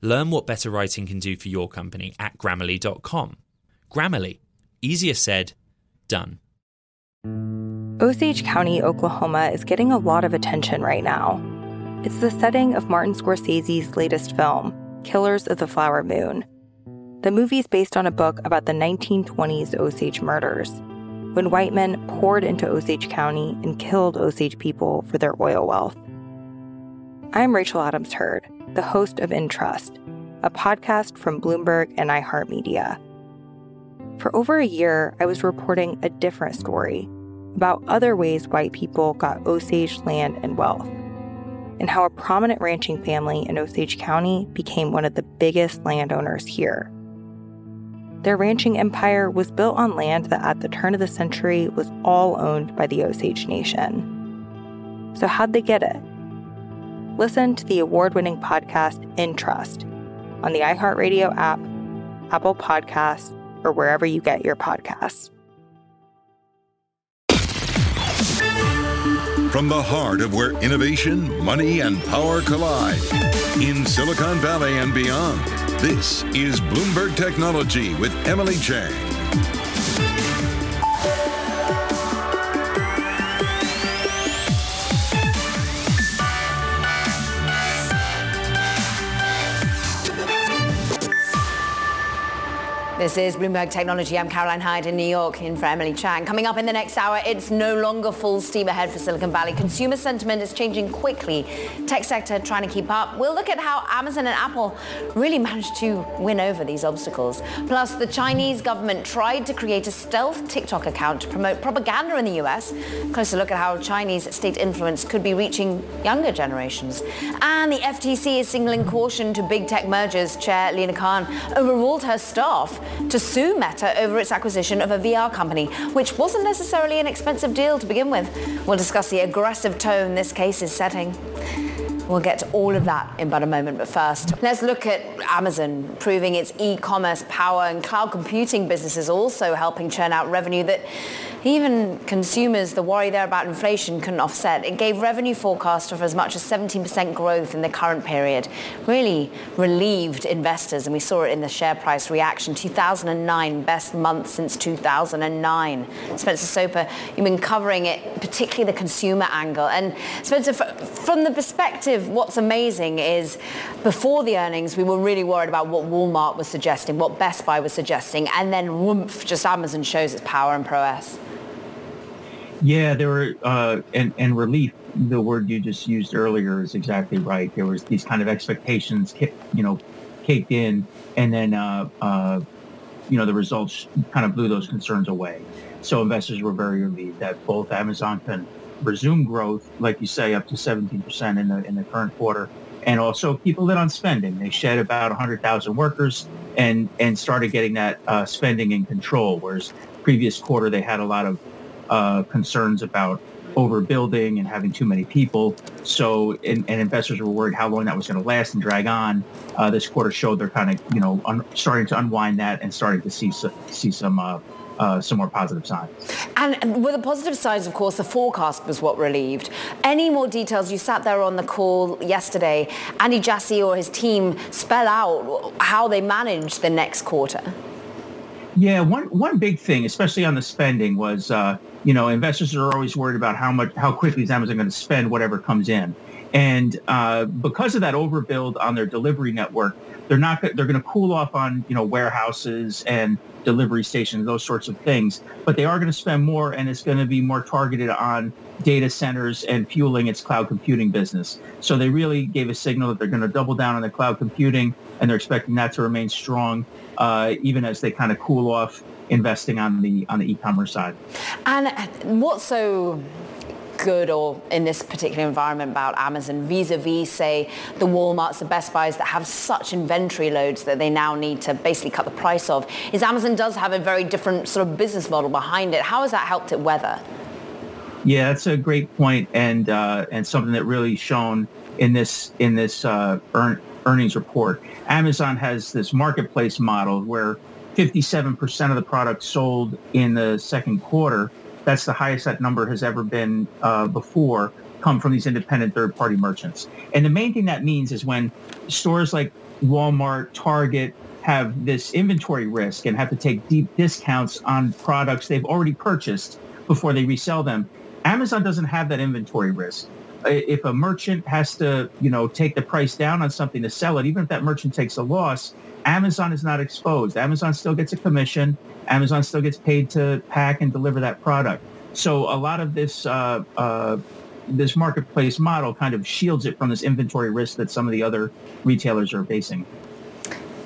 Learn what better writing can do for your company at Grammarly.com. Grammarly. Easier said, done. Osage County, Oklahoma is getting a lot of attention right now. It's the setting of Martin Scorsese's latest film, Killers of the Flower Moon. The movie's based on a book about the 1920s Osage murders, when white men poured into Osage County and killed Osage people for their oil wealth. I'm Rachel Adams-Heard, the host of In Trust, a podcast from Bloomberg and iHeartMedia. For over a year, I was reporting a different story about other ways white people got Osage land and wealth, and how a prominent ranching family in Osage County became one of the biggest landowners here. Their ranching empire was built on land that at the turn of the century was all owned by the Osage Nation. So how'd they get it? Listen to the award-winning podcast In Trust on the iHeartRadio app, Apple Podcasts, or wherever you get your podcasts. From the heart of where innovation, money, and power collide, in Silicon Valley and beyond, this is Bloomberg Technology with Emily Chang. This is Bloomberg Technology. I'm Caroline Hyde in New York, in for Emily Chang. Coming up in the next hour, it's no longer full steam ahead for Silicon Valley. Consumer sentiment is changing quickly. Tech sector trying to keep up. We'll look at how Amazon and Apple really managed to win over these obstacles. Plus, the Chinese government tried to create a stealth TikTok account to promote propaganda in the US. Closer look at how Chinese state influence could be reaching younger generations. And the FTC is signaling caution to big tech mergers. Chair Lina Khan overruled her staff to sue Meta over its acquisition of a VR company, which wasn't necessarily an expensive deal to begin with. We'll discuss the aggressive tone this case is setting. We'll get to all of that in but a moment, but first, let's look at Amazon proving its e-commerce power and cloud computing businesses also helping churn out revenue that even consumers, the worry there about inflation, couldn't offset. It gave revenue forecasts of as much as 17% growth in the current period. Really relieved investors, and we saw it in the share price reaction. 2009, best month since 2009. Spencer Soper, you've been covering it, particularly the consumer angle. And Spencer, from the perspective, what's amazing is before the earnings, we were really worried about what Walmart was suggesting, what Best Buy was suggesting, and then whoomph, just Amazon shows its power and prowess. Yeah, there were, and relief, the word you just used earlier is exactly right. There was these kind of expectations, caked in, and then, the results kind of blew those concerns away. So investors were very relieved that both Amazon can resume growth, like you say, up to 17% in the current quarter, and also keep a lid on spending. They shed about 100,000 workers and started getting that spending in control, whereas previous quarter they had a lot of concerns about overbuilding and having too many people. So, and investors were worried how long that was going to last and drag on. This quarter showed they're kind of, starting to unwind that and starting to see some more positive signs. And with the positive signs, of course, the forecast was what relieved. Any more details? You sat there on the call yesterday. Andy Jassy or his team spell out how they managed the next quarter. Yeah, one big thing, especially on the spending, was investors are always worried about how quickly is Amazon going to spend whatever comes in, and because of that overbuild on their delivery network, they're going to cool off on warehouses and delivery stations, those sorts of things, but they are going to spend more, and it's going to be more targeted on data centers and fueling its cloud computing business. So they really gave a signal that they're going to double down on the cloud computing, and they're expecting that to remain strong, even as they kind of cool off investing on the e-commerce side. And what's so good or in this particular environment about Amazon vis-a-vis, say, the Walmarts, the Best Buys that have such inventory loads that they now need to basically cut the price of, is Amazon does have a very different sort of business model behind it. How has that helped it weather? Yeah, that's a great point, and something that really shone in this earnings report. Amazon has this marketplace model where 57% of the products sold in the second quarter, that's the highest that number has ever been before, come from these independent third-party merchants. And the main thing that means is when stores like Walmart, Target have this inventory risk and have to take deep discounts on products they've already purchased before they resell them, Amazon doesn't have that inventory risk. If a merchant has to, take the price down on something to sell it, even if that merchant takes a loss, Amazon is not exposed. Amazon still gets a commission. Amazon still gets paid to pack and deliver that product. So a lot of this marketplace model kind of shields it from this inventory risk that some of the other retailers are facing.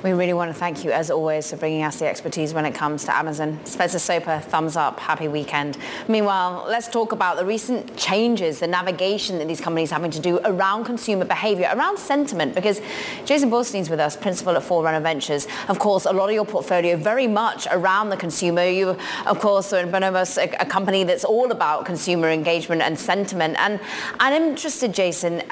We really want to thank you, as always, for bringing us the expertise when it comes to Amazon. Spencer Soper, thumbs up. Happy weekend. Meanwhile, let's talk about the recent changes, the navigation that these companies are having to do around consumer behavior, around sentiment, because Jason Borstein's with us, principal at Forerunner Ventures. Of course, a lot of your portfolio very much around the consumer. You, of course, are in Bonobos, a company that's all about consumer engagement and sentiment. And I'm interested, Jason,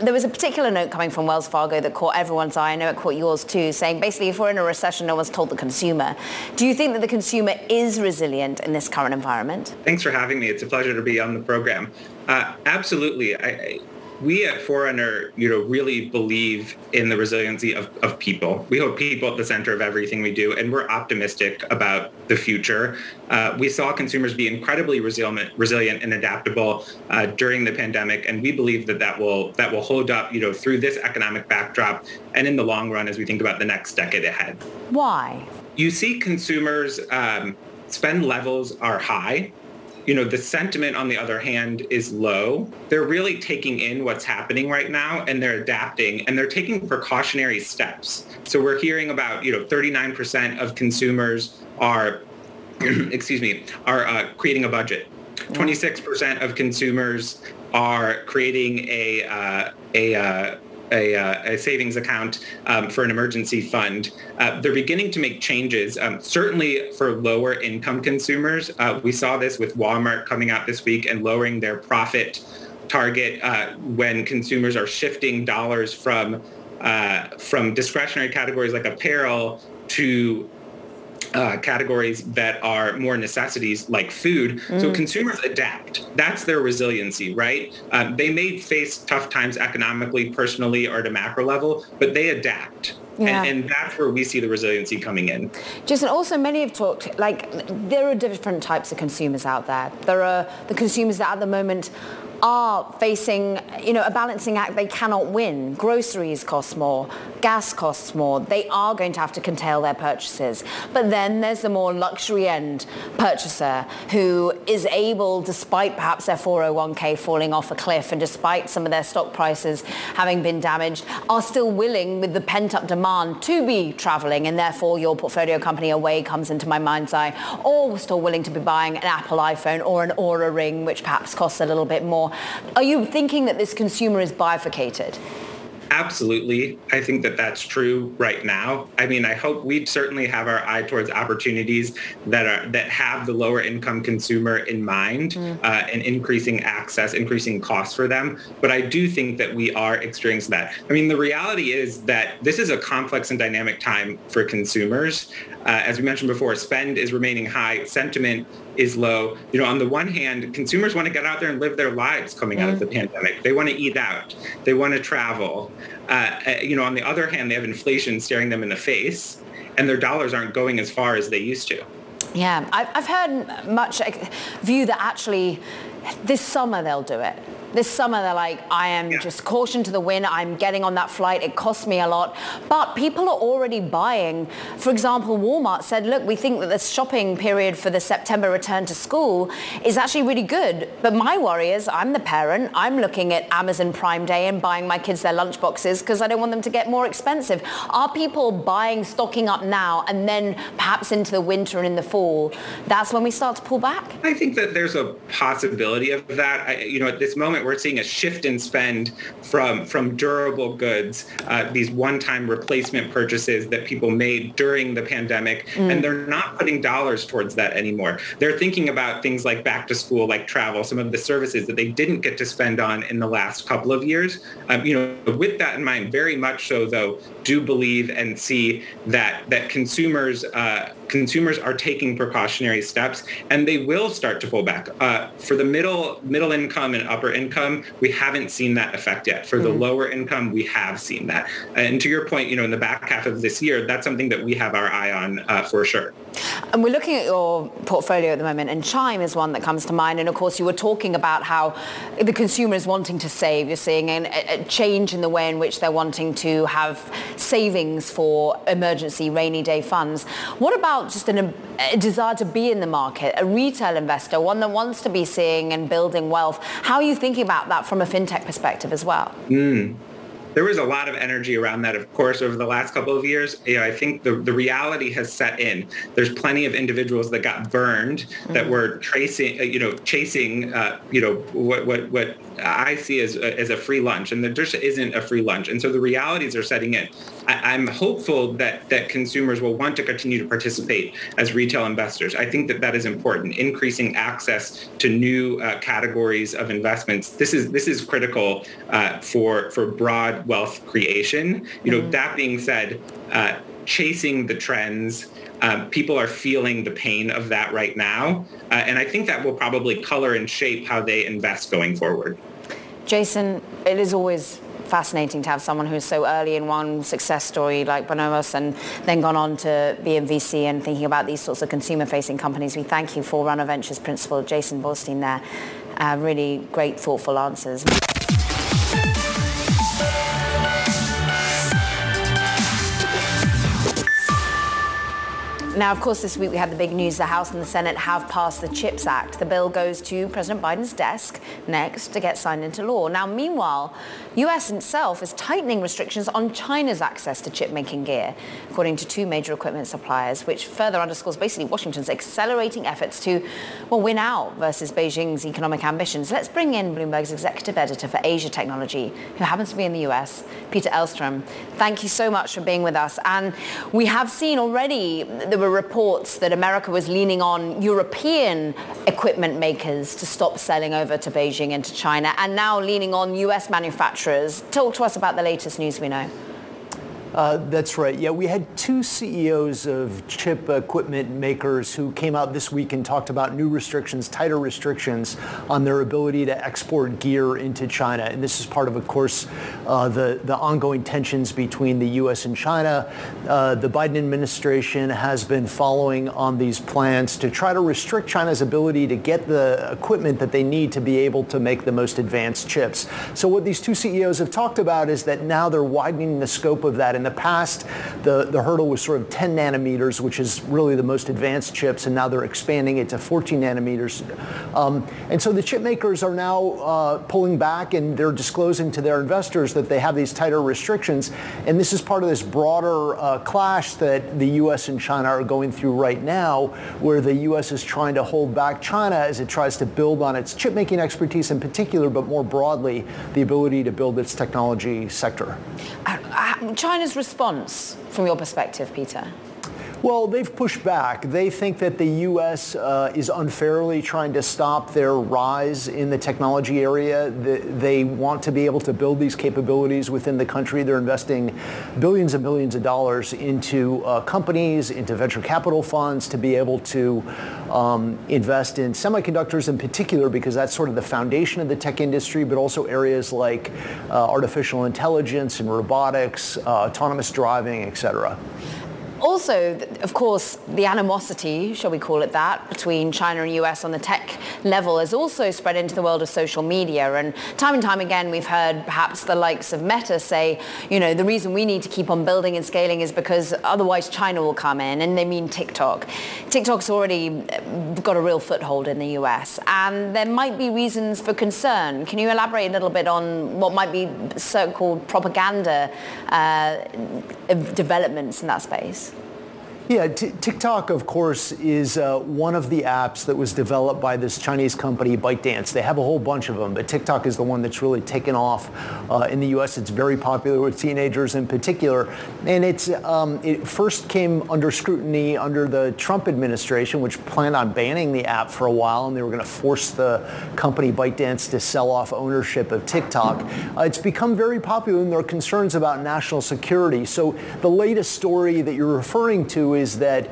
there was a particular note coming from Wells Fargo that caught everyone's eye. I know it caught yours, too, saying basically if we're in a recession, no one's told the consumer. Do you think that the consumer is resilient in this current environment? Thanks for having me. It's a pleasure to be on the program. Absolutely. We at Forerunner, really believe in the resiliency of people. We hold people at the center of everything we do, and we're optimistic about the future. We saw consumers be incredibly resilient and adaptable during the pandemic, and we believe that will hold up, through this economic backdrop and in the long run as we think about the next decade ahead. Why? You see consumers' spend levels are high. The sentiment, on the other hand, is low. They're really taking in what's happening right now, and they're adapting, and they're taking precautionary steps. So we're hearing about, 39% of consumers are, are creating a budget. 26% of consumers are creating a savings account for an emergency fund. They're beginning to make changes, certainly for lower income consumers. We saw this with Walmart coming out this week and lowering their profit target when consumers are shifting dollars from discretionary categories like apparel to categories that are more necessities like food. So consumers adapt. That's their resiliency, right? They may face tough times economically, personally, or at a macro level, but they adapt. Yeah. And that's where we see the resiliency coming in. Jason, also many have talked, there are different types of consumers out there. There are the consumers that at the moment are facing, a balancing act they cannot win. Groceries cost more. Gas costs more. They are going to have to curtail their purchases. But then there's the more luxury end purchaser who is able, despite perhaps their 401k falling off a cliff and despite some of their stock prices having been damaged, are still willing, with the pent-up demand, to be traveling, and therefore your portfolio company Away comes into my mind's eye, or still willing to be buying an Apple iPhone or an Oura Ring, which perhaps costs a little bit more. Are you thinking that this consumer is bifurcated? Absolutely. I think that that's true right now. I mean, I hope we certainly have our eye towards opportunities that have the lower income consumer in mind, and increasing access, increasing costs for them. But I do think that we are experiencing that. I mean, the reality is that this is a complex and dynamic time for consumers. As we mentioned before, spend is remaining high. Sentiment is low. On the one hand, consumers want to get out there and live their lives coming out of the pandemic. They want to eat out. They want to travel. On the other hand, they have inflation staring them in the face, and their dollars aren't going as far as they used to. Yeah, I've heard much view that actually this summer they'll do it. this summer, they're like, I am just caution to the wind. I'm getting on that flight. It costs me a lot. But people are already buying. For example, Walmart said, look, we think that this shopping period for the September return to school is actually really good. But my worry is I'm the parent. I'm looking at Amazon Prime Day and buying my kids their lunchboxes because I don't want them to get more expensive. Are people buying, stocking up now, and then perhaps into the winter and in the fall, that's when we start to pull back? I think that there's a possibility of that. At this moment, we're seeing a shift in spend from durable goods, these one-time replacement purchases that people made during the pandemic, and they're not putting dollars towards that anymore. They're thinking about things like back to school, like travel, some of the services that they didn't get to spend on in the last couple of years. With that in mind, very much so, though, do believe and see that consumers are taking precautionary steps, and they will start to pull back. For the middle income and upper income, we haven't seen that effect yet. For the lower income, we have seen that. And to your point, in the back half of this year, that's something that we have our eye on for sure. And we're looking at your portfolio at the moment, and Chime is one that comes to mind. And of course, you were talking about how the consumer is wanting to save. You're seeing a change in the way in which they're wanting to have savings for emergency rainy day funds. What about just a desire to be in the market, a retail investor, one that wants to be seeing and building wealth? How are you thinking about that from a fintech perspective as well? There was a lot of energy around that, of course, over the last couple of years. I think the reality has set in. There's plenty of individuals that got burned, that were chasing what I see as a free lunch, and there just isn't a free lunch. And so the realities are setting in. I'm hopeful that consumers will want to continue to participate as retail investors. I think that is important. Increasing access to new categories of investments. This is critical for broad wealth creation. That being said, chasing the trends, people are feeling the pain of that right now. And I think that will probably color and shape how they invest going forward. Jason, it is always fascinating to have someone who's so early in one success story like Bonobos and then gone on to be in VC and thinking about these sorts of consumer-facing companies. We thank you, Forerunner Ventures Principal Jason Borstein there. Really great, thoughtful answers. Now, of course, this week we had the big news. The House and the Senate have passed the CHIPS Act. The bill goes to President Biden's desk next to get signed into law. Now, meanwhile, U.S. itself is tightening restrictions on China's access to chip-making gear, according to two major equipment suppliers, which further underscores basically Washington's accelerating efforts to, win out versus Beijing's economic ambitions. Let's bring in Bloomberg's executive editor for Asia Technology, who happens to be in the U.S., Peter Elstrom. Thank you so much for being with us. And we have seen already there were reports that America was leaning on European equipment makers to stop selling over to Beijing and to China, and now leaning on U.S. manufacturers. Talk to us about the latest news we know. That's right. Yeah, we had two CEOs of chip equipment makers who came out this week and talked about new restrictions, tighter restrictions on their ability to export gear into China. And this is part of course, the ongoing tensions between the U.S. and China. The Biden administration has been following on these plans to try to restrict China's ability to get the equipment that they need to be able to make the most advanced chips. So what these two CEOs have talked about is that now they're widening the scope of that. In the past, the hurdle was sort of 10 nanometers, which is really the most advanced chips, and now they're expanding it to 14 nanometers. And so the chip makers are now pulling back, and they're disclosing to their investors that they have these tighter restrictions. And this is part of this broader clash that the U.S. and China are going through right now, where the U.S. is trying to hold back China as it tries to build on its chip-making expertise in particular, but more broadly, the ability to build its technology sector. China's response from your perspective, Peter? Well, they've pushed back. They think that the U.S. is unfairly trying to stop their rise in the technology area. They want to be able to build these capabilities within the country. They're investing billions and billions of dollars into companies, into venture capital funds to be able to invest in semiconductors in particular, because that's sort of the foundation of the tech industry, but also areas like artificial intelligence and robotics, autonomous driving, et cetera. Also, of course, the animosity, shall we call it that, between China and US on the tech level has also spread into the world of social media. And time again, we've heard perhaps the likes of Meta say, you know, the reason we need to keep on building and scaling is because otherwise China will come in, and they mean TikTok. TikTok's already got a real foothold in the US, and there might be reasons for concern. Can you elaborate a little bit on what might be so-called propaganda developments in that space? Yeah, TikTok, of course, is one of the apps that was developed by this Chinese company, ByteDance. They have a whole bunch of them, but TikTok is the one that's really taken off in the U.S. It's very popular with teenagers in particular. And it's it first came under scrutiny under the Trump administration, which planned on banning the app for a while, and they were going to force the company ByteDance to sell off ownership of TikTok. It's become very popular, and there are concerns about national security. So the latest story that you're referring to is that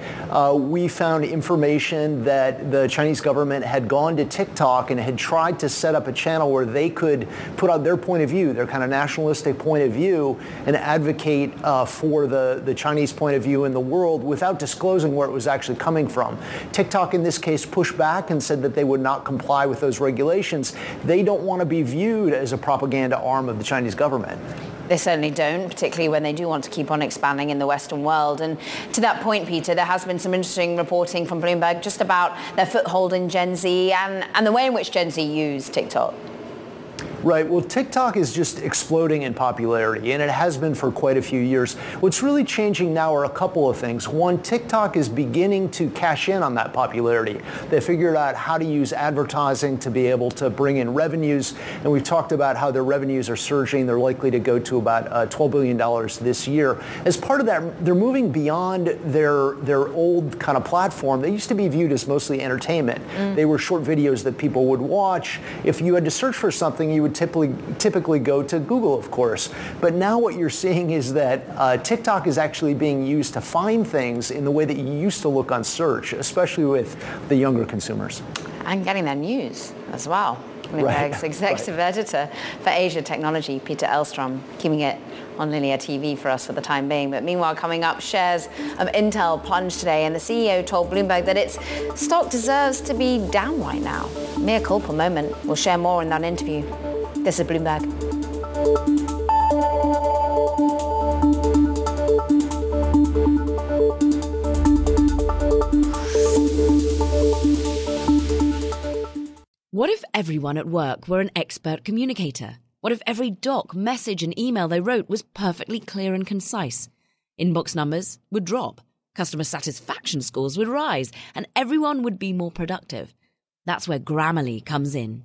we found information that the Chinese government had gone to TikTok and had tried to set up a channel where they could put out their point of view, their kind of nationalistic point of view, and advocate for the Chinese point of view in the world without disclosing where it was actually coming from. TikTok in this case pushed back and said that they would not comply with those regulations. They don't want to be viewed as a propaganda arm of the Chinese government. They certainly don't, particularly when they do want to keep on expanding in the Western world. And to that point, Peter, there has been some interesting reporting from Bloomberg just about their foothold in Gen Z and the way in which Gen Z use TikTok. Right. Well, TikTok is just exploding in popularity, and it has been for quite a few years. What's really changing now are a couple of things. One, TikTok is beginning to cash in on that popularity. They figured out how to use advertising to be able to bring in revenues, and we've talked about how their revenues are surging. They're likely to go to about $12 billion this year. As part of that, they're moving beyond their old kind of platform. They used to be viewed as mostly entertainment. They were short videos that people would watch. If you had to search for something, you would typically go to Google, of course. But now what you're seeing is that TikTok is actually being used to find things in the way that you used to look on search, especially with the younger consumers. And getting their news as well. Bloomberg's executive editor for Asia Technology, Peter Elstrom, keeping it on linear TV for us for the time being. But meanwhile, coming up, shares of Intel plunged today, and the CEO told Bloomberg that its stock deserves to be down right now. Mea culpa moment. We'll share more in that interview. This is Bloomberg. What if everyone at work were an expert communicator? What if every doc, message, and email they wrote was perfectly clear and concise? Inbox numbers would drop, customer satisfaction scores would rise, and everyone would be more productive. That's where Grammarly comes in.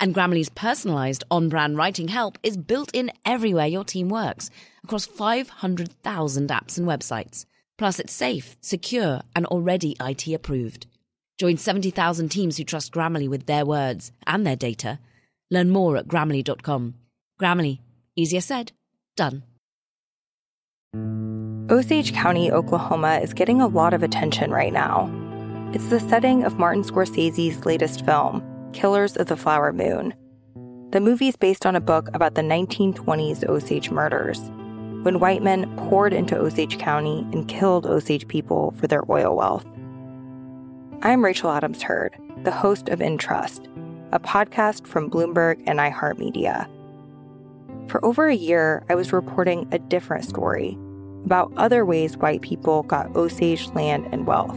And Grammarly's personalized on-brand writing help is built in everywhere your team works, across 500,000 apps and websites. Plus, it's safe, secure, and already IT approved. Join 70,000 teams who trust Grammarly with their words and their data. Learn more at Grammarly.com. Grammarly. Easier said. Done. Osage County, Oklahoma is getting a lot of attention right now. It's the setting of Martin Scorsese's latest film, Killers of the Flower Moon. The movie's based on a book about the 1920s Osage murders, when white men poured into Osage County and killed Osage people for their oil wealth. I'm Rachel Adams-Heard, the host of In Trust, a podcast from Bloomberg and iHeartMedia. For over a year, I was reporting a different story about other ways white people got Osage land and wealth,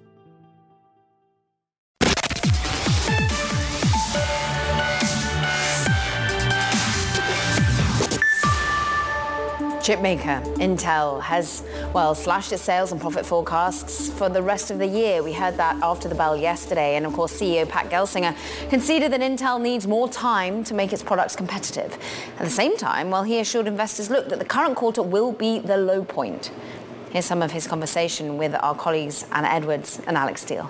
Chipmaker Intel has, well, slashed its sales and profit forecasts for the rest of the year. We heard that after the bell yesterday. And of course, CEO Pat Gelsinger conceded that Intel needs more time to make its products competitive. At the same time, while he assured investors, look, that the current quarter will be the low point. Here's some of his conversation with our colleagues Anna Edwards and Alex Steele.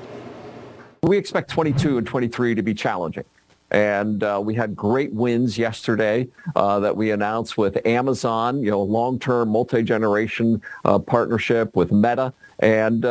We expect 22 and 23 to be challenging. And we had great wins yesterday that we announced with Amazon, long-term multi-generation partnership with Meta. And,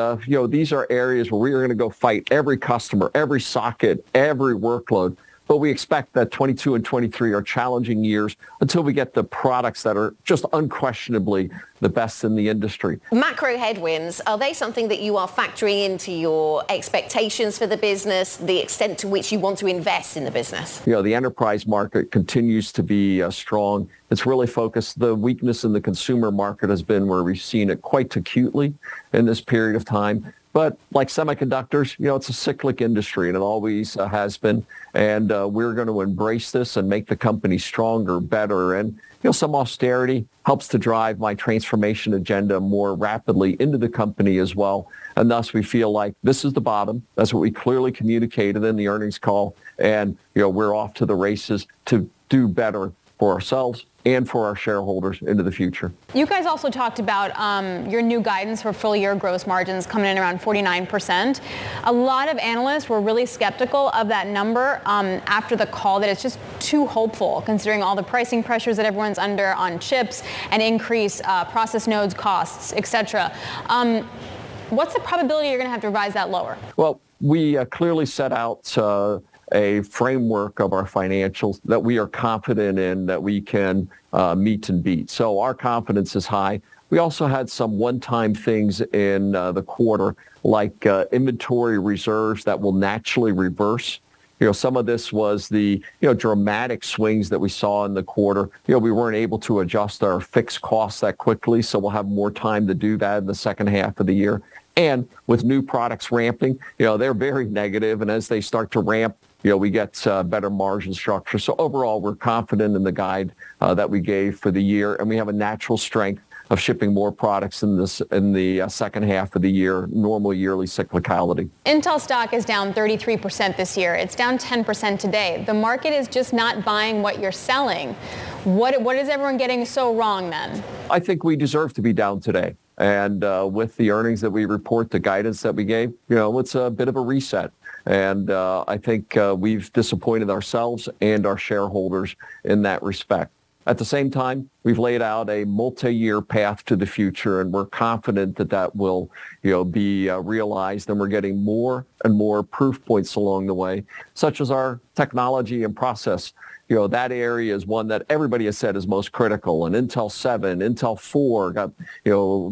these are areas where we are going to go fight every customer, every socket, every workload. But we expect that 22 and 23 are challenging years until we get the products that are just unquestionably the best in the industry. Macro headwinds, are they something that you are factoring into your expectations for the business, the extent to which you want to invest in the business? The enterprise market continues to be strong. It's really focused. The weakness in the consumer market has been where we've seen it quite acutely in this period of time. But like semiconductors, it's a cyclic industry, and it always has been. And we're going to embrace this and make the company stronger, better. And, some austerity helps to drive my transformation agenda more rapidly into the company as well. And thus, we feel like this is the bottom. That's what we clearly communicated in the earnings call. And, we're off to the races to do better for ourselves and for our shareholders into the future. You guys also talked about your new guidance for full year gross margins coming in around 49%. A lot of analysts were really skeptical of that number after the call, that it's just too hopeful considering all the pricing pressures that everyone's under on chips and increased process nodes costs, etc. What's the probability you're going to have to revise that lower? Well, we clearly set out a framework of our financials that we are confident in that we can meet and beat. So our confidence is high. We also had some one-time things in the quarter, like inventory reserves that will naturally reverse. Some of this was the dramatic swings that we saw in the quarter. We weren't able to adjust our fixed costs that quickly, so we'll have more time to do that in the second half of the year. And with new products ramping, they're very negative, and as they start to ramp, we get better margin structure. So overall, we're confident in the guide that we gave for the year, and we have a natural strength of shipping more products in the second half of the year, normal yearly cyclicality. Intel stock is down 33% this year. It's down 10% today. The market is just not buying what you're selling. What is everyone getting so wrong then? I think we deserve to be down today. And with the earnings that we report, the guidance that we gave, it's a bit of a reset. And I think we've disappointed ourselves and our shareholders in that respect. At the same time, we've laid out a multi-year path to the future, and we're confident that that will be realized. And we're getting more and more proof points along the way, such as our technology and process. That area is one that everybody has said is most critical. And Intel 7, Intel 4 got,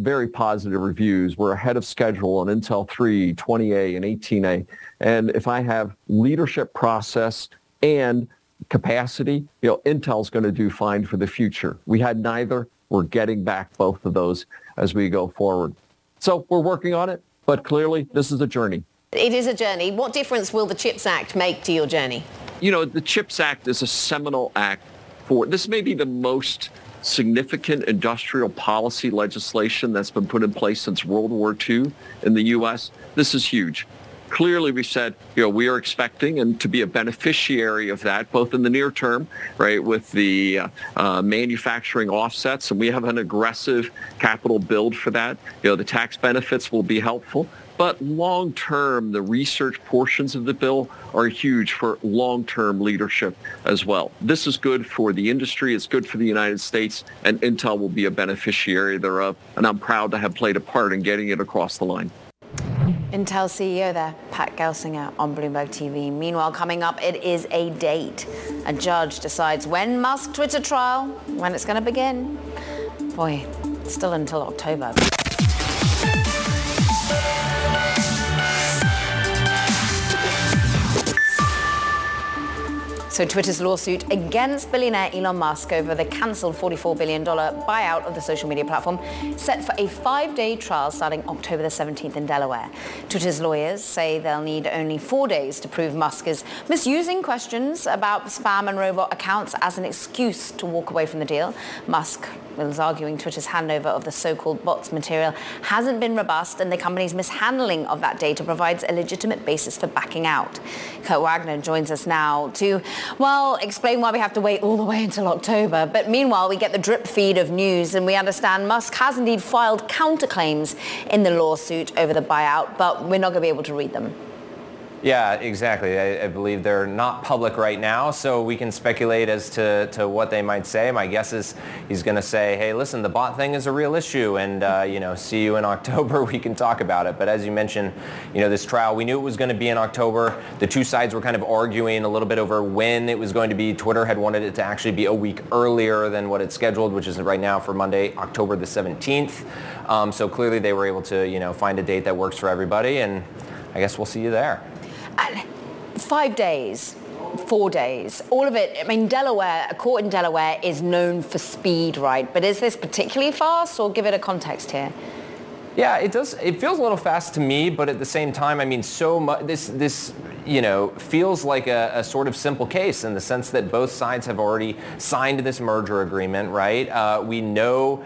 very positive reviews. We're ahead of schedule on Intel 3, 20A, and 18A. And if I have leadership process and capacity, Intel's going to do fine for the future. We had neither. We're getting back both of those as we go forward. So we're working on it, but clearly this is a journey. It is a journey. What difference will the CHIPS Act make to your journey? The CHIPS Act is a seminal act for, this may be the most significant industrial policy legislation that's been put in place since World War II in the U.S. This is huge. Clearly, we said, we are expecting and to be a beneficiary of that, both in the near term, right, with the manufacturing offsets, and we have an aggressive capital build for that. The tax benefits will be helpful. But long term, the research portions of the bill are huge for long term leadership as well. This is good for the industry. It's good for the United States, and Intel will be a beneficiary thereof. And I'm proud to have played a part in getting it across the line. Intel CEO there, Pat Gelsinger on Bloomberg TV. Meanwhile, coming up, it is a date. A judge decides when Musk's Twitter trial, when it's going to begin. Boy, it's still until October. So Twitter's lawsuit against billionaire Elon Musk over the cancelled $44 billion buyout of the social media platform set for a 5-day trial starting October the 17th in Delaware. Twitter's lawyers say they'll need only 4 days to prove Musk is misusing questions about spam and robot accounts as an excuse to walk away from the deal. Musk is arguing Twitter's handover of the so-called bots material hasn't been robust and the company's mishandling of that data provides a legitimate basis for backing out. Kurt Wagner joins us now to, well, explain why we have to wait all the way until October. But meanwhile, we get the drip feed of news, and we understand Musk has indeed filed counterclaims in the lawsuit over the buyout, but we're not going to be able to read them. Yeah, exactly. I believe they're not public right now, so we can speculate as to what they might say. My guess is he's going to say, hey, listen, the bot thing is a real issue, and, see you in October. We can talk about it. But as you mentioned, this trial, we knew it was going to be in October. The two sides were kind of arguing a little bit over when it was going to be. Twitter had wanted it to actually be a week earlier than what it's scheduled, which is right now for Monday, October the 17th. So clearly they were able to, find a date that works for everybody, and I guess we'll see you there. 5 days, 4 days, all of it. I mean, Delaware, a court in Delaware is known for speed, right? But is this particularly fast, or give it a context here? Yeah, it does. It feels a little fast to me, but at the same time, I mean, so much. This feels like a sort of simple case in the sense that both sides have already signed this merger agreement, right? We know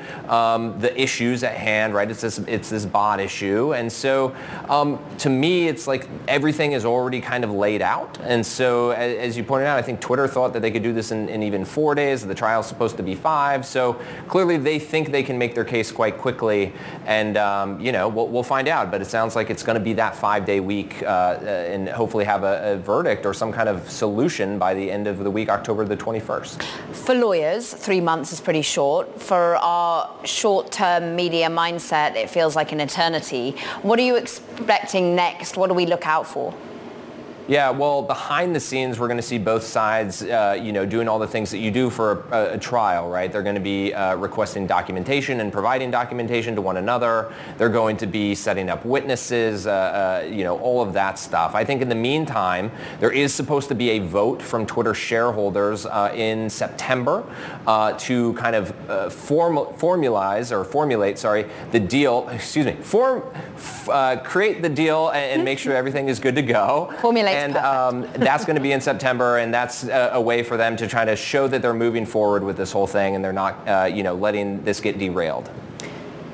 the issues at hand, right? It's this bot issue, and so to me, it's like everything is already kind of laid out. And so, as you pointed out, I think Twitter thought that they could do this in even 4 days. The trial's supposed to be 5, so clearly they think they can make their case quite quickly, and. We'll find out, but it sounds like it's going to be that 5-day week and hopefully have a verdict or some kind of solution by the end of the week, October the 21st. For lawyers, 3 months is pretty short. For our short-term media mindset, it feels like an eternity. What are you expecting next? What do we look out for? Yeah, well, behind the scenes, we're going to see both sides, doing all the things that you do for a trial, right? They're going to be requesting documentation and providing documentation to one another. They're going to be setting up witnesses, all of that stuff. I think in the meantime, there is supposed to be a vote from Twitter shareholders in September to kind of create the deal and make sure everything is good to go. And that's going to be in September, and that's a way for them to try to show that they're moving forward with this whole thing, and they're not, letting this get derailed.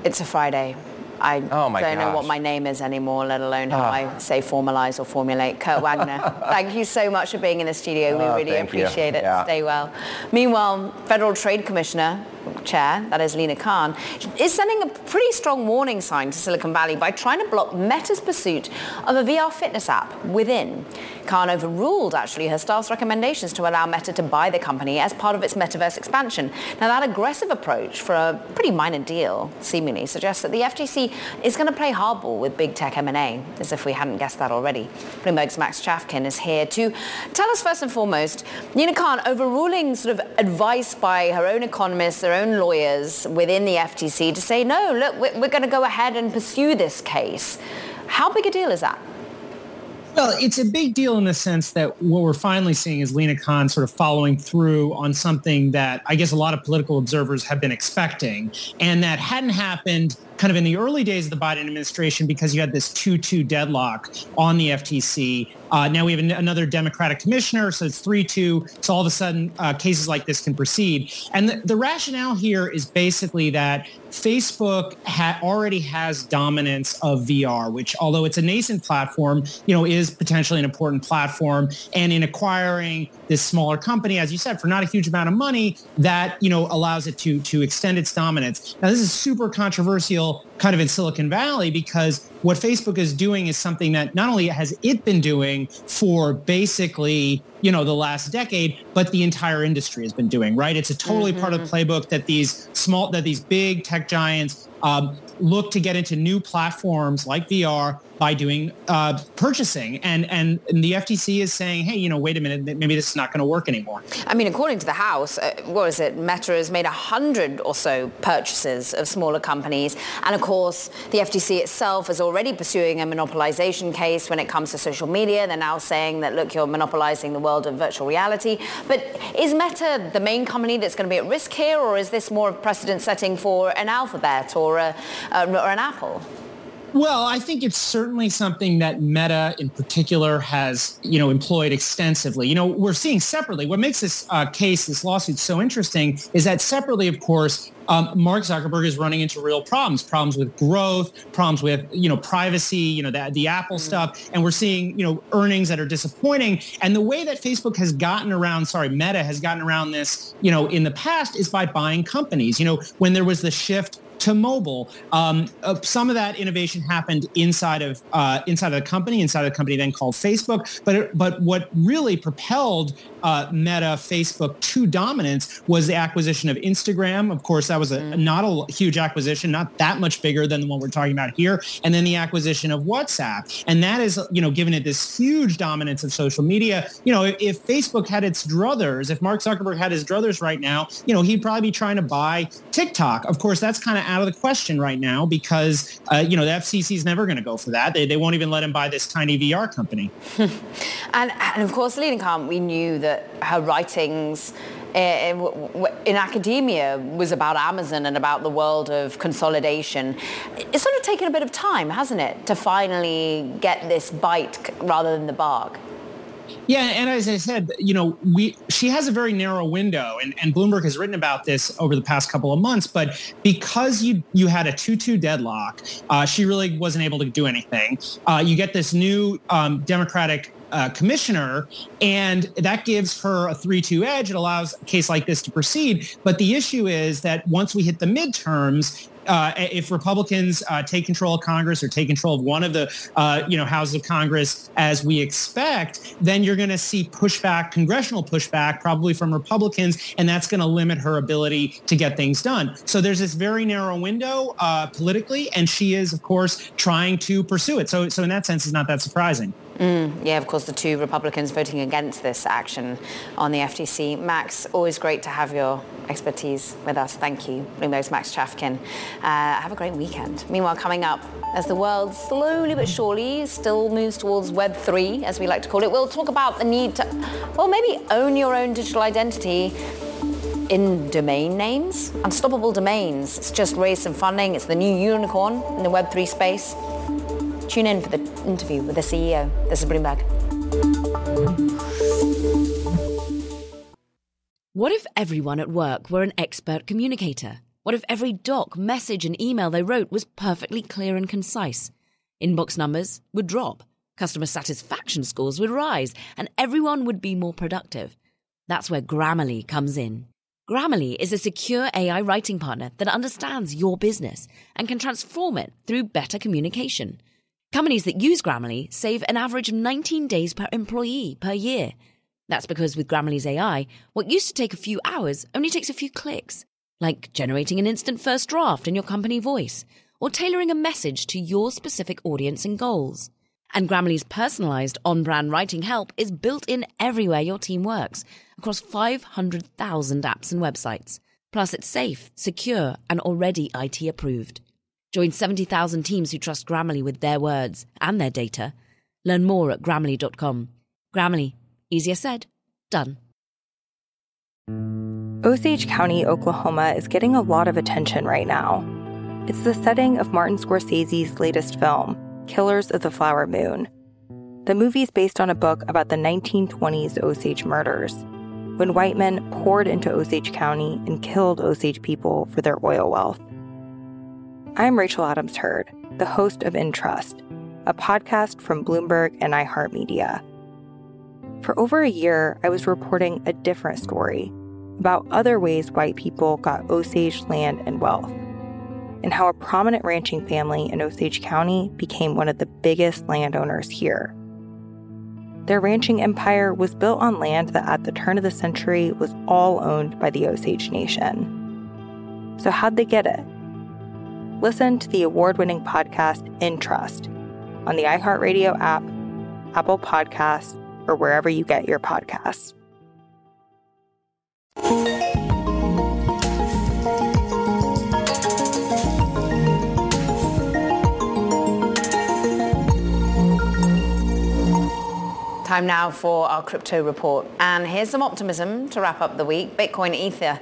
It's a Friday. I don't know what my name is anymore, let alone how I say formalize or formulate. Kurt Wagner, thank you so much for being in the studio. We really appreciate it. Yeah. Stay well. Meanwhile, Federal Trade Commissioner Chair, that is Lina Khan, is sending a pretty strong warning sign to Silicon Valley by trying to block Meta's pursuit of a VR fitness app, Within. Khan overruled, actually, her staff's recommendations to allow Meta to buy the company as part of its metaverse expansion. Now, that aggressive approach for a pretty minor deal, seemingly, suggests that the FTC is going to play hardball with big tech M&A, as if we hadn't guessed that already. Bloomberg's Max Chafkin is here to tell us, first and foremost, Lina Khan overruling sort of advice by her own economists, their own lawyers within the FTC to say, no, look, we're going to go ahead and pursue this case. How big a deal is that? Well, it's a big deal in the sense that what we're finally seeing is Lina Khan sort of following through on something that I guess a lot of political observers have been expecting, and that hadn't happened kind of in the early days of the Biden administration because you had this 2-2 deadlock on the FTC. Now we have another Democratic commissioner, so it's 3-2. So all of a sudden, cases like this can proceed. And the rationale here is basically that Facebook already has dominance of VR, which, although it's a nascent platform, is potentially an important platform. And in acquiring this smaller company, as you said, for not a huge amount of money, that, allows it to extend its dominance. Now, this is super controversial kind of in Silicon Valley, because what Facebook is doing is something that not only has it been doing for basically, the last decade, but the entire industry has been doing, right? It's a totally part of the playbook that these big tech giants look to get into new platforms like VR by doing purchasing. And the FTC is saying, hey, you know, wait a minute, maybe this is not going to work anymore. I mean, according to the House, what is it? Meta has made 100 or so purchases of smaller companies. And of course, the FTC itself is already pursuing a monopolization case when it comes to social media. They're now saying that, look, you're monopolizing the world of virtual reality. But is Meta the main company that's going to be at risk here, or is this more precedent setting for an Alphabet or an Apple? Well, I think it's certainly something that Meta in particular has, you know, employed extensively. You know, we're seeing separately. What makes this case, this lawsuit so interesting is that separately, of course, Mark Zuckerberg is running into real problems, problems with growth, problems with, you know, privacy, you know, the Apple stuff. And we're seeing, you know, earnings that are disappointing. And the way that Facebook has gotten around, Meta has gotten around this, you know, in the past is by buying companies. You know, when there was the shift to mobile, some of that innovation happened inside of the company then called Facebook. But what really propelled Meta, Facebook to dominance was the acquisition of Instagram. Of course, that was not a huge acquisition, not that much bigger than the one we're talking about here. And then the acquisition of WhatsApp, and that is, you know, given it this huge dominance of social media. You know, if Facebook had its druthers, if Mark Zuckerberg had his druthers right now, you know, he'd probably be trying to buy TikTok. Of course, that's kind of out of the question right now because, you know, the FCC is never going to go for that. They won't even let him buy this tiny VR company. and of course, Lina Khan, we knew that her writings in academia was about Amazon and about the world of consolidation. It's sort of taken a bit of time, hasn't it, to finally get this bite rather than the bark? Yeah, and as I said, you know, she has a very narrow window, and Bloomberg has written about this over the past couple of months. But because you had a 2-2 deadlock, she really wasn't able to do anything. You get this new Democratic commissioner, and that gives her a 3-2 edge. It allows a case like this to proceed. But the issue is that once we hit the midterms, if Republicans take control of Congress or take control of one of the, houses of Congress, as we expect, then you're going to see pushback, congressional pushback, probably from Republicans, and that's going to limit her ability to get things done. So there's this very narrow window politically, and she is, of course, trying to pursue it. So in that sense, it's not that surprising. Yeah, of course, the two Republicans voting against this action on the FTC. Max, always great to have your expertise with us. Thank you. Bloomberg's Max Chafkin. Have a great weekend. Meanwhile, coming up, as the world slowly but surely still moves towards Web3, as we like to call it, we'll talk about the need to, well, maybe own your own digital identity in domain names. Unstoppable Domains. It's just raised some funding. It's the new unicorn in the Web3 space. Tune in for the interview with the CEO. This is Bloomberg. What if everyone at work were an expert communicator? What if every doc, message, and email they wrote was perfectly clear and concise? Inbox numbers would drop, customer satisfaction scores would rise, and everyone would be more productive. That's where Grammarly comes in. Grammarly is a secure AI writing partner that understands your business and can transform it through better communication. Companies that use Grammarly save an average of 19 days per employee per year. That's because with Grammarly's AI, what used to take a few hours only takes a few clicks, like generating an instant first draft in your company voice or tailoring a message to your specific audience and goals. And Grammarly's personalized on-brand writing help is built in everywhere your team works, across 500,000 apps and websites. Plus, it's safe, secure, and already IT approved. Join 70,000 teams who trust Grammarly with their words and their data. Learn more at Grammarly.com. Grammarly. Easier said, done. Osage County, Oklahoma is getting a lot of attention right now. It's the setting of Martin Scorsese's latest film, Killers of the Flower Moon. The movie's based on a book about the 1920s Osage murders, when white men poured into Osage County and killed Osage people for their oil wealth. I'm Rachel Adams-Heard, the host of In Trust, a podcast from Bloomberg and iHeartMedia. For over a year, I was reporting a different story about other ways white people got Osage land and wealth, and how a prominent ranching family in Osage County became one of the biggest landowners here. Their ranching empire was built on land that at the turn of the century was all owned by the Osage Nation. So how'd they get it? Listen to the award-winning podcast In Trust on the iHeartRadio app, Apple Podcasts, or wherever you get your podcasts. Time now for our crypto report. And here's some optimism to wrap up the week. Bitcoin, Ether,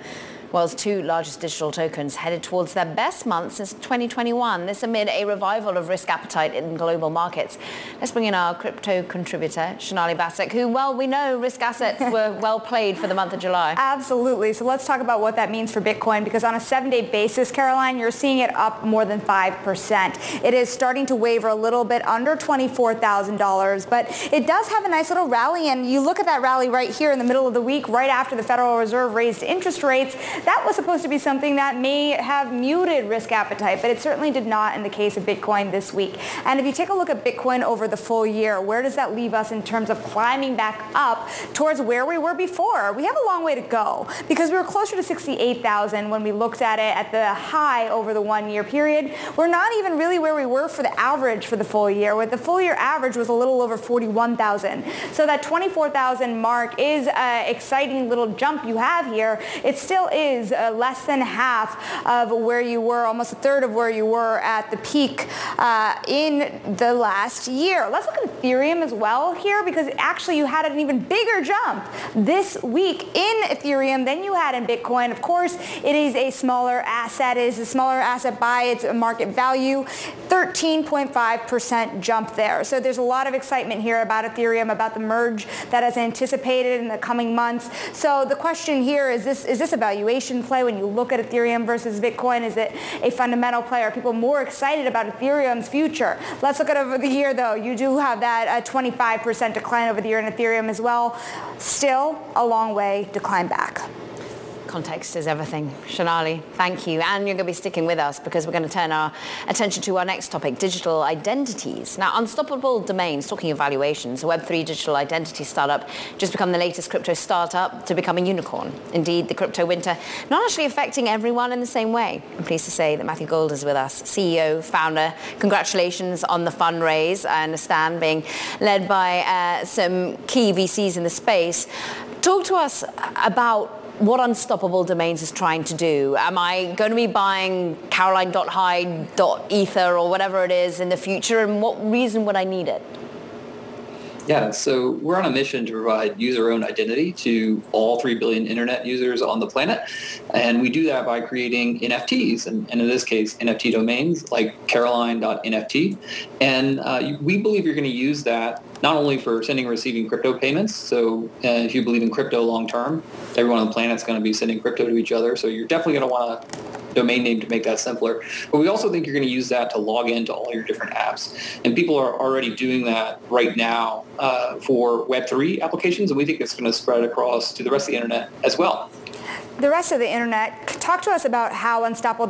world's two largest digital tokens, headed towards their best month since 2021. This amid a revival of risk appetite in global markets. Let's bring in our crypto contributor, Shanali Basak, who, well, we know risk assets were well played for the month of July. Absolutely. So let's talk about what that means for Bitcoin, because on a 7-day basis, Caroline, you're seeing it up more than 5%. It is starting to waver a little bit under $24,000, but it does have a nice little rally. And you look at that rally right here in the middle of the week, right after the Federal Reserve raised interest rates. That was supposed to be something that may have muted risk appetite, but it certainly did not in the case of Bitcoin this week. And if you take a look at Bitcoin over the full year, where does that leave us in terms of climbing back up towards where we were before? We have a long way to go, because we were closer to 68,000 when we looked at it at the high over the one-year period. We're not even really where we were for the average for the full year, where the full year average was a little over 41,000. So that 24,000 mark is an exciting little jump you have here. It still is less than half of where you were, almost a third of where you were at the peak in the last year. Let's look at Ethereum as well here, because actually you had an even bigger jump this week in Ethereum than you had in Bitcoin. Of course, it is a smaller asset. It is a smaller asset by its market value. 13.5% jump there. So there's a lot of excitement here about Ethereum, about the merge that is anticipated in the coming months. So the question here is this a value play when you look at Ethereum versus Bitcoin? Is it a fundamental play? Are people more excited about Ethereum's future? Let's look at over the year, though. You do have that 25% decline over the year in Ethereum as well. Still a long way to climb back. Context is everything. Shanali, thank you. And you're going to be sticking with us, because we're going to turn our attention to our next topic, digital identities. Now, Unstoppable Domains, talking of valuations, a Web3 digital identity startup just become the latest crypto startup to become a unicorn. Indeed, the crypto winter not actually affecting everyone in the same way. I'm pleased to say that Matthew Gold is with us, CEO, founder. Congratulations on the fundraise. I understand being led by some key VCs in the space. Talk to us about what Unstoppable Domains is trying to do. Am I going to be buying caroline.hyde.ether or whatever it is in the future, and what reason would I need it? Yeah, so we're on a mission to provide user-owned identity to all 3 billion internet users on the planet, and we do that by creating NFTs, and in this case, NFT domains like caroline.nft, and we believe you're going to use that not only for sending and receiving crypto payments. So if you believe in crypto long-term, everyone on the planet's going to be sending crypto to each other, so you're definitely going to want to domain name to make that simpler. But we also think you're going to use that to log into all your different apps. And people are already doing that right now for Web3 applications, and we think it's going to spread across to the rest of the internet as well. The rest of the internet, talk to us about how Unstoppable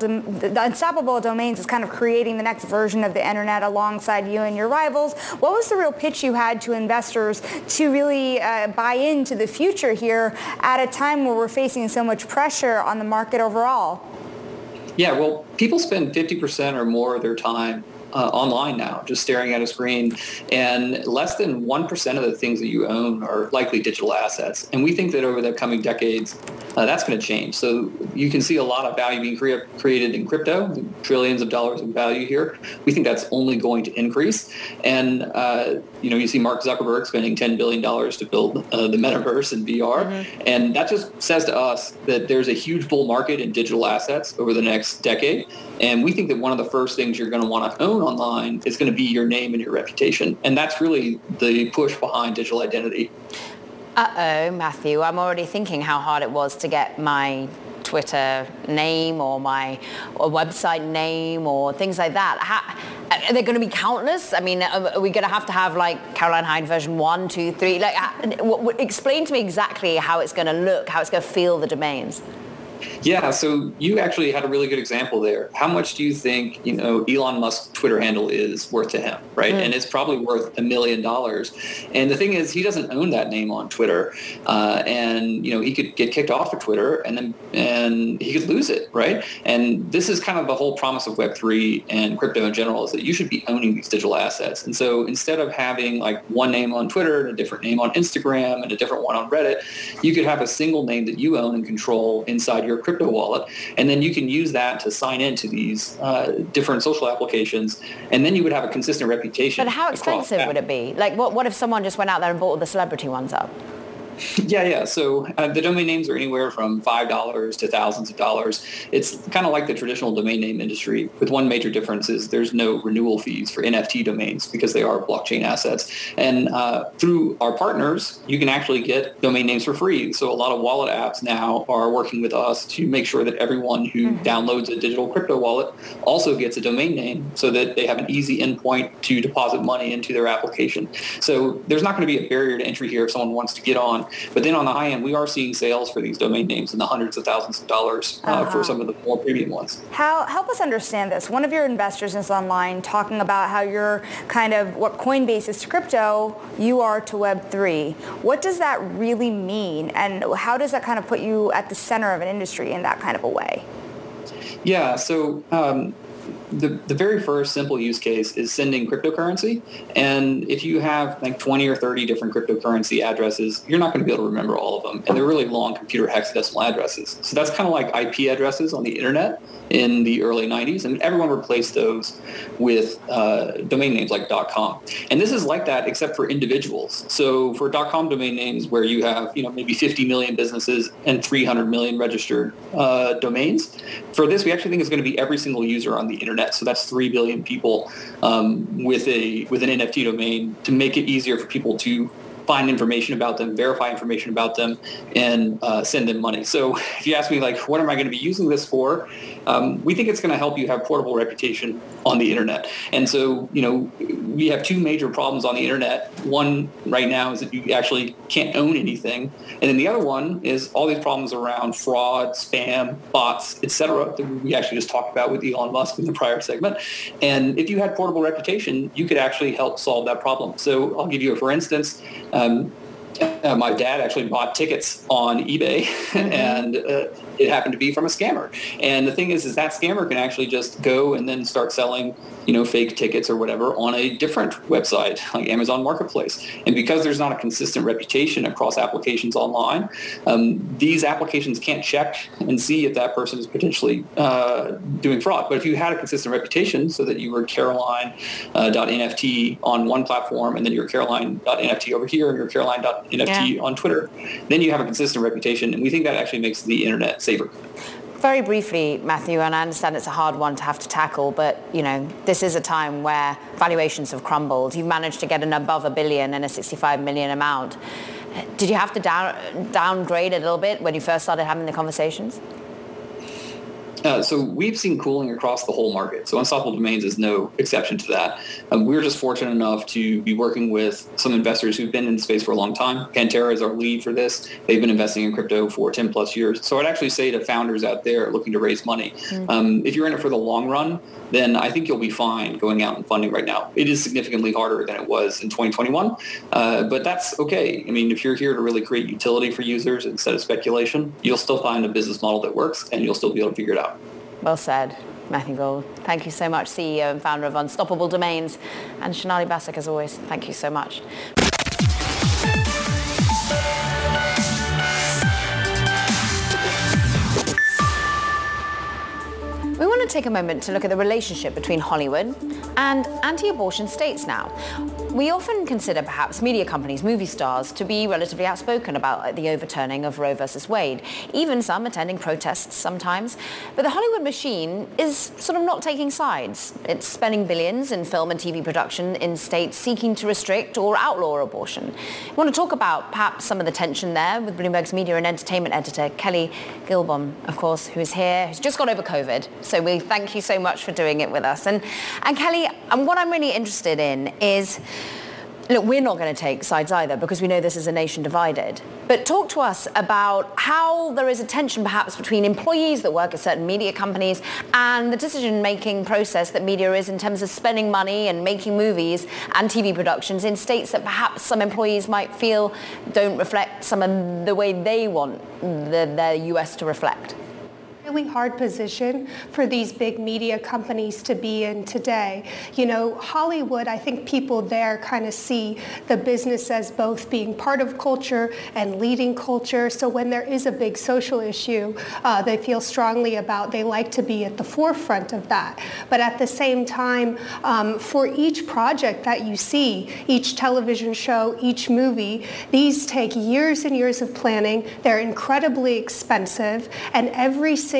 Domains is kind of creating the next version of the internet alongside you and your rivals. What was the real pitch you had to investors to really buy into the future here at a time where we're facing so much pressure on the market overall? Yeah, well, people spend 50% or more of their time online now, just staring at a screen, and less than 1% of the things that you own are likely digital assets. And we think that over the coming decades, that's going to change. So you can see a lot of value being created in crypto, trillions of dollars in value here. We think that's only going to increase. And, you see Mark Zuckerberg spending $10 billion to build the metaverse and VR. Mm-hmm. And that just says to us that there's a huge bull market in digital assets over the next decade. And we think that one of the first things you're going to want to own online is going to be your name and your reputation. And that's really the push behind digital identity. Uh-oh, Matthew, I'm already thinking how hard it was to get my Twitter name or my website name or things like that. Are they going to be countless? I mean, are we going to have like Caroline Hyde version 1, 2, 3? Explain to me exactly how it's going to look, how it's going to feel, the domains. Yeah, so you actually had a really good example there. How much do you think, you know, Elon Musk's Twitter handle is worth to him, right? Mm. And it's probably worth $1 million. And the thing is, he doesn't own that name on Twitter. And, you know, he could get kicked off of Twitter and he could lose it, right? And this is kind of the whole promise of Web3 and crypto in general, is that you should be owning these digital assets. And so instead of having like one name on Twitter and a different name on Instagram and a different one on Reddit, you could have a single name that you own and control inside your crypto wallet, and then you can use that to sign into these different social applications, and then you would have a consistent reputation. But how expensive would it be? Like, what if someone just went out there and bought all the celebrity ones up? Yeah. So the domain names are anywhere from $5 to thousands of dollars. It's kind of like the traditional domain name industry, with one major difference is there's no renewal fees for NFT domains because they are blockchain assets. And through our partners, you can actually get domain names for free. So a lot of wallet apps now are working with us to make sure that everyone who downloads a digital crypto wallet also gets a domain name so that they have an easy endpoint to deposit money into their application. So there's not going to be a barrier to entry here if someone wants to get on. But then on the high end, we are seeing sales for these domain names in the hundreds of thousands of dollars for some of the more premium ones. Help us understand this. One of your investors is online talking about how you're kind of what Coinbase is to crypto, you are to Web3. What does that really mean? And how does that kind of put you at the center of an industry in that kind of a way? Yeah, so... The very first simple use case is sending cryptocurrency. And if you have like 20 or 30 different cryptocurrency addresses, you're not going to be able to remember all of them. And they're really long computer hexadecimal addresses. So that's kind of like IP addresses on the internet in the early 90s. And everyone replaced those with domain names like .com. And this is like that except for individuals. So for .com domain names where you have, you know, maybe 50 million businesses and 300 million registered domains, for this we actually think it's going to be every single user on the internet. So that's 3 billion people with an NFT domain to make it easier for people to find information about them, verify information about them, and send them money. So if you ask me, like, what am I going to be using this for? We think it's going to help you have portable reputation on the internet. And so, you know, we have two major problems on the internet. One right now is that you actually can't own anything. And then the other one is all these problems around fraud, spam, bots, et cetera, that we actually just talked about with Elon Musk in the prior segment. And if you had portable reputation, you could actually help solve that problem. So I'll give you a for instance. My dad actually bought tickets on eBay, and it happened to be from a scammer. And the thing is that scammer can actually just go and then start selling, you know, fake tickets or whatever on a different website like Amazon Marketplace. And because there's not a consistent reputation across applications online, these applications can't check and see if that person is potentially doing fraud. But if you had a consistent reputation so that you were Caroline.nft on one platform and then you're Caroline.nft over here and you're Caroline.nft on Twitter, then you have a consistent reputation. And we think that actually makes the internet safer. Very briefly, Matthew, and I understand it's a hard one to have to tackle, but, you know, this is a time where valuations have crumbled. You've managed to get an above $1 billion and a $65 million amount. Did you have to downgrade a little bit when you first started having the conversations? So we've seen cooling across the whole market. So Unstoppable Domains is no exception to that. We're just fortunate enough to be working with some investors who've been in the space for a long time. Pantera is our lead for this. They've been investing in crypto for 10 plus years. So I'd actually say to founders out there looking to raise money, if you're in it for the long run, then I think you'll be fine going out and funding right now. It is significantly harder than it was in 2021, but that's okay. I mean, if you're here to really create utility for users instead of speculation, you'll still find a business model that works and you'll still be able to figure it out. Well said, Matthew Gold. Thank you so much, CEO and founder of Unstoppable Domains. And Shanali Basak, as always, thank you so much. We want to take a moment to look at the relationship between Hollywood and anti-abortion states now. We often consider perhaps media companies, movie stars, to be relatively outspoken about the overturning of Roe versus Wade, even some attending protests sometimes. But the Hollywood machine is sort of not taking sides. It's spending billions in film and TV production in states seeking to restrict or outlaw abortion. We want to talk about perhaps some of the tension there with Bloomberg's media and entertainment editor, Kelly Gilbom, of course, who is here, who's just got over COVID. So we thank you so much for doing it with us. And Kelly, what I'm really interested in is Look, we're not going to take sides either because we know this is a nation divided. But talk to us about how there is a tension perhaps between employees that work at certain media companies and the decision-making process that media is in terms of spending money and making movies and TV productions in states that perhaps some employees might feel don't reflect some of the way they want their U.S. to reflect. Really hard position for these big media companies to be in today. You know, Hollywood, I think people there kind of see the business as both being part of culture and leading culture. So when there is a big social issue, they feel strongly about, they like to be at the forefront of that. But at the same time, for each project that you see, each television show, each movie, these take years and years of planning. They're incredibly expensive, and every single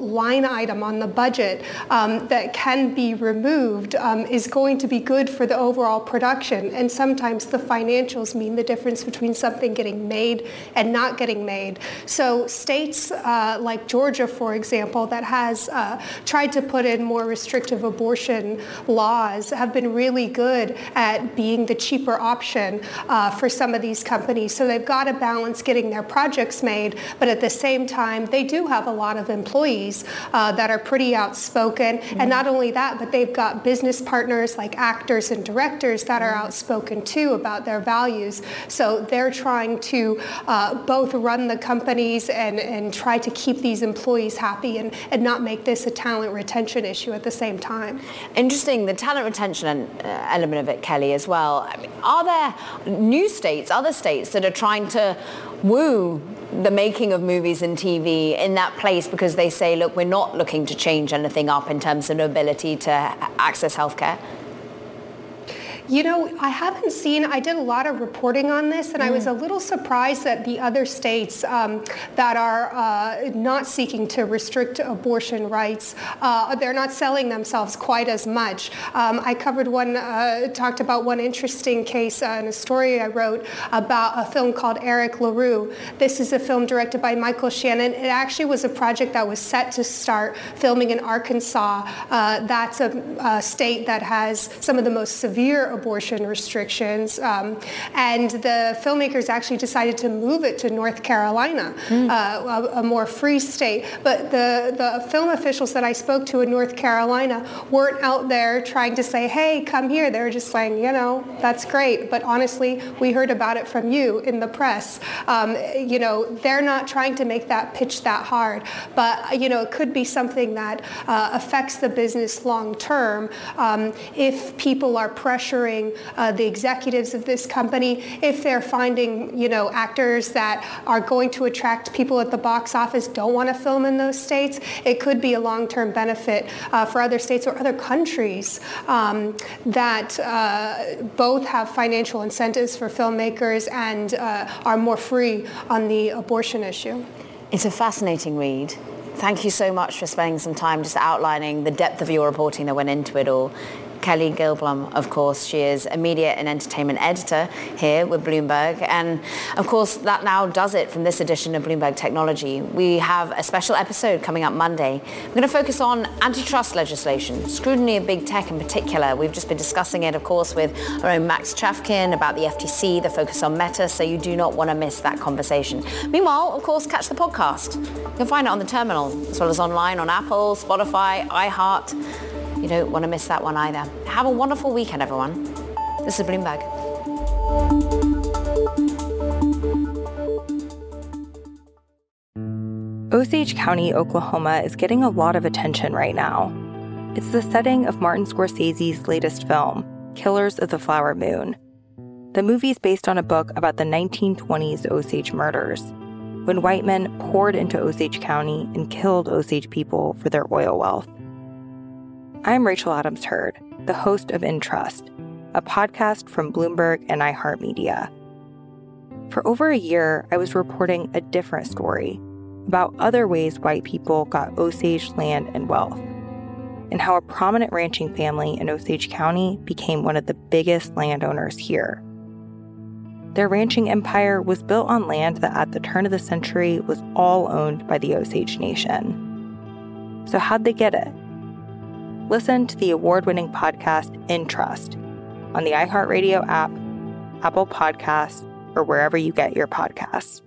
line item on the budget that can be removed is going to be good for the overall production. And sometimes the financials mean the difference between something getting made and not getting made. So states like Georgia, for example, that has tried to put in more restrictive abortion laws have been really good at being the cheaper option for some of these companies. So they've got to balance getting their projects made, but at the same time, they do have a lot of employees that are pretty outspoken. Mm-hmm. And not only that, but they've got business partners like actors and directors that are outspoken too about their values. So they're trying to both run the companies and try to keep these employees happy and not make this a talent retention issue at the same time. Interesting, the talent retention element of it, Kelly, as well. I mean, are there new states, other states that are trying to woo the making of movies and TV in that place because they say, look, we're not looking to change anything up in terms of ability to access healthcare? You know, I haven't seen, I did a lot of reporting on this, and I was a little surprised that the other states that are not seeking to restrict abortion rights, they're not selling themselves quite as much. I covered one, talked about one interesting case in a story I wrote about a film called Eric LaRue. This is a film directed by Michael Shannon. It actually was a project that was set to start filming in Arkansas. That's a state that has some of the most severe abortion restrictions, and the filmmakers actually decided to move it to North Carolina, a more free state. But the film officials that I spoke to in North Carolina weren't out there trying to say, hey, come here. They were just saying, you know, that's great, but honestly, we heard about it from you in the press. You know, they're not trying to make that pitch that hard, but, you know, it could be something that affects the business long term if people are pressured. The executives of this company, if they're finding, you know, actors that are going to attract people at the box office don't want to film in those states, it could be a long-term benefit for other states or other countries that both have financial incentives for filmmakers and are more free on the abortion issue. It's a fascinating read. Thank you so much for spending some time just outlining the depth of your reporting that went into it all. Kelly Gilblum, of course. She is a media and entertainment editor here with Bloomberg. And, of course, that now does it from this edition of Bloomberg Technology. We have a special episode coming up Monday. We're going to focus on antitrust legislation, scrutiny of big tech in particular. We've just been discussing it, of course, with our own Max Chafkin about the FTC, the focus on Meta, so you do not want to miss that conversation. Meanwhile, of course, catch the podcast. You can find it on the terminal, as well as online on Apple, Spotify, iHeart. You don't want to miss that one either. Have a wonderful weekend, everyone. This is Bloomberg. Osage County, Oklahoma is getting a lot of attention right now. It's the setting of Martin Scorsese's latest film, Killers of the Flower Moon. The movie's based on a book about the 1920s Osage murders, when white men poured into Osage County and killed Osage people for their oil wealth. I'm Rachel Adams-Heard, the host of In Trust, a podcast from Bloomberg and iHeartMedia. For over a year, I was reporting a different story about other ways white people got Osage land and wealth, and how a prominent ranching family in Osage County became one of the biggest landowners here. Their ranching empire was built on land that at the turn of the century was all owned by the Osage Nation. So how'd they get it? Listen to the award-winning podcast In Trust on the iHeartRadio app, Apple Podcasts, or wherever you get your podcasts.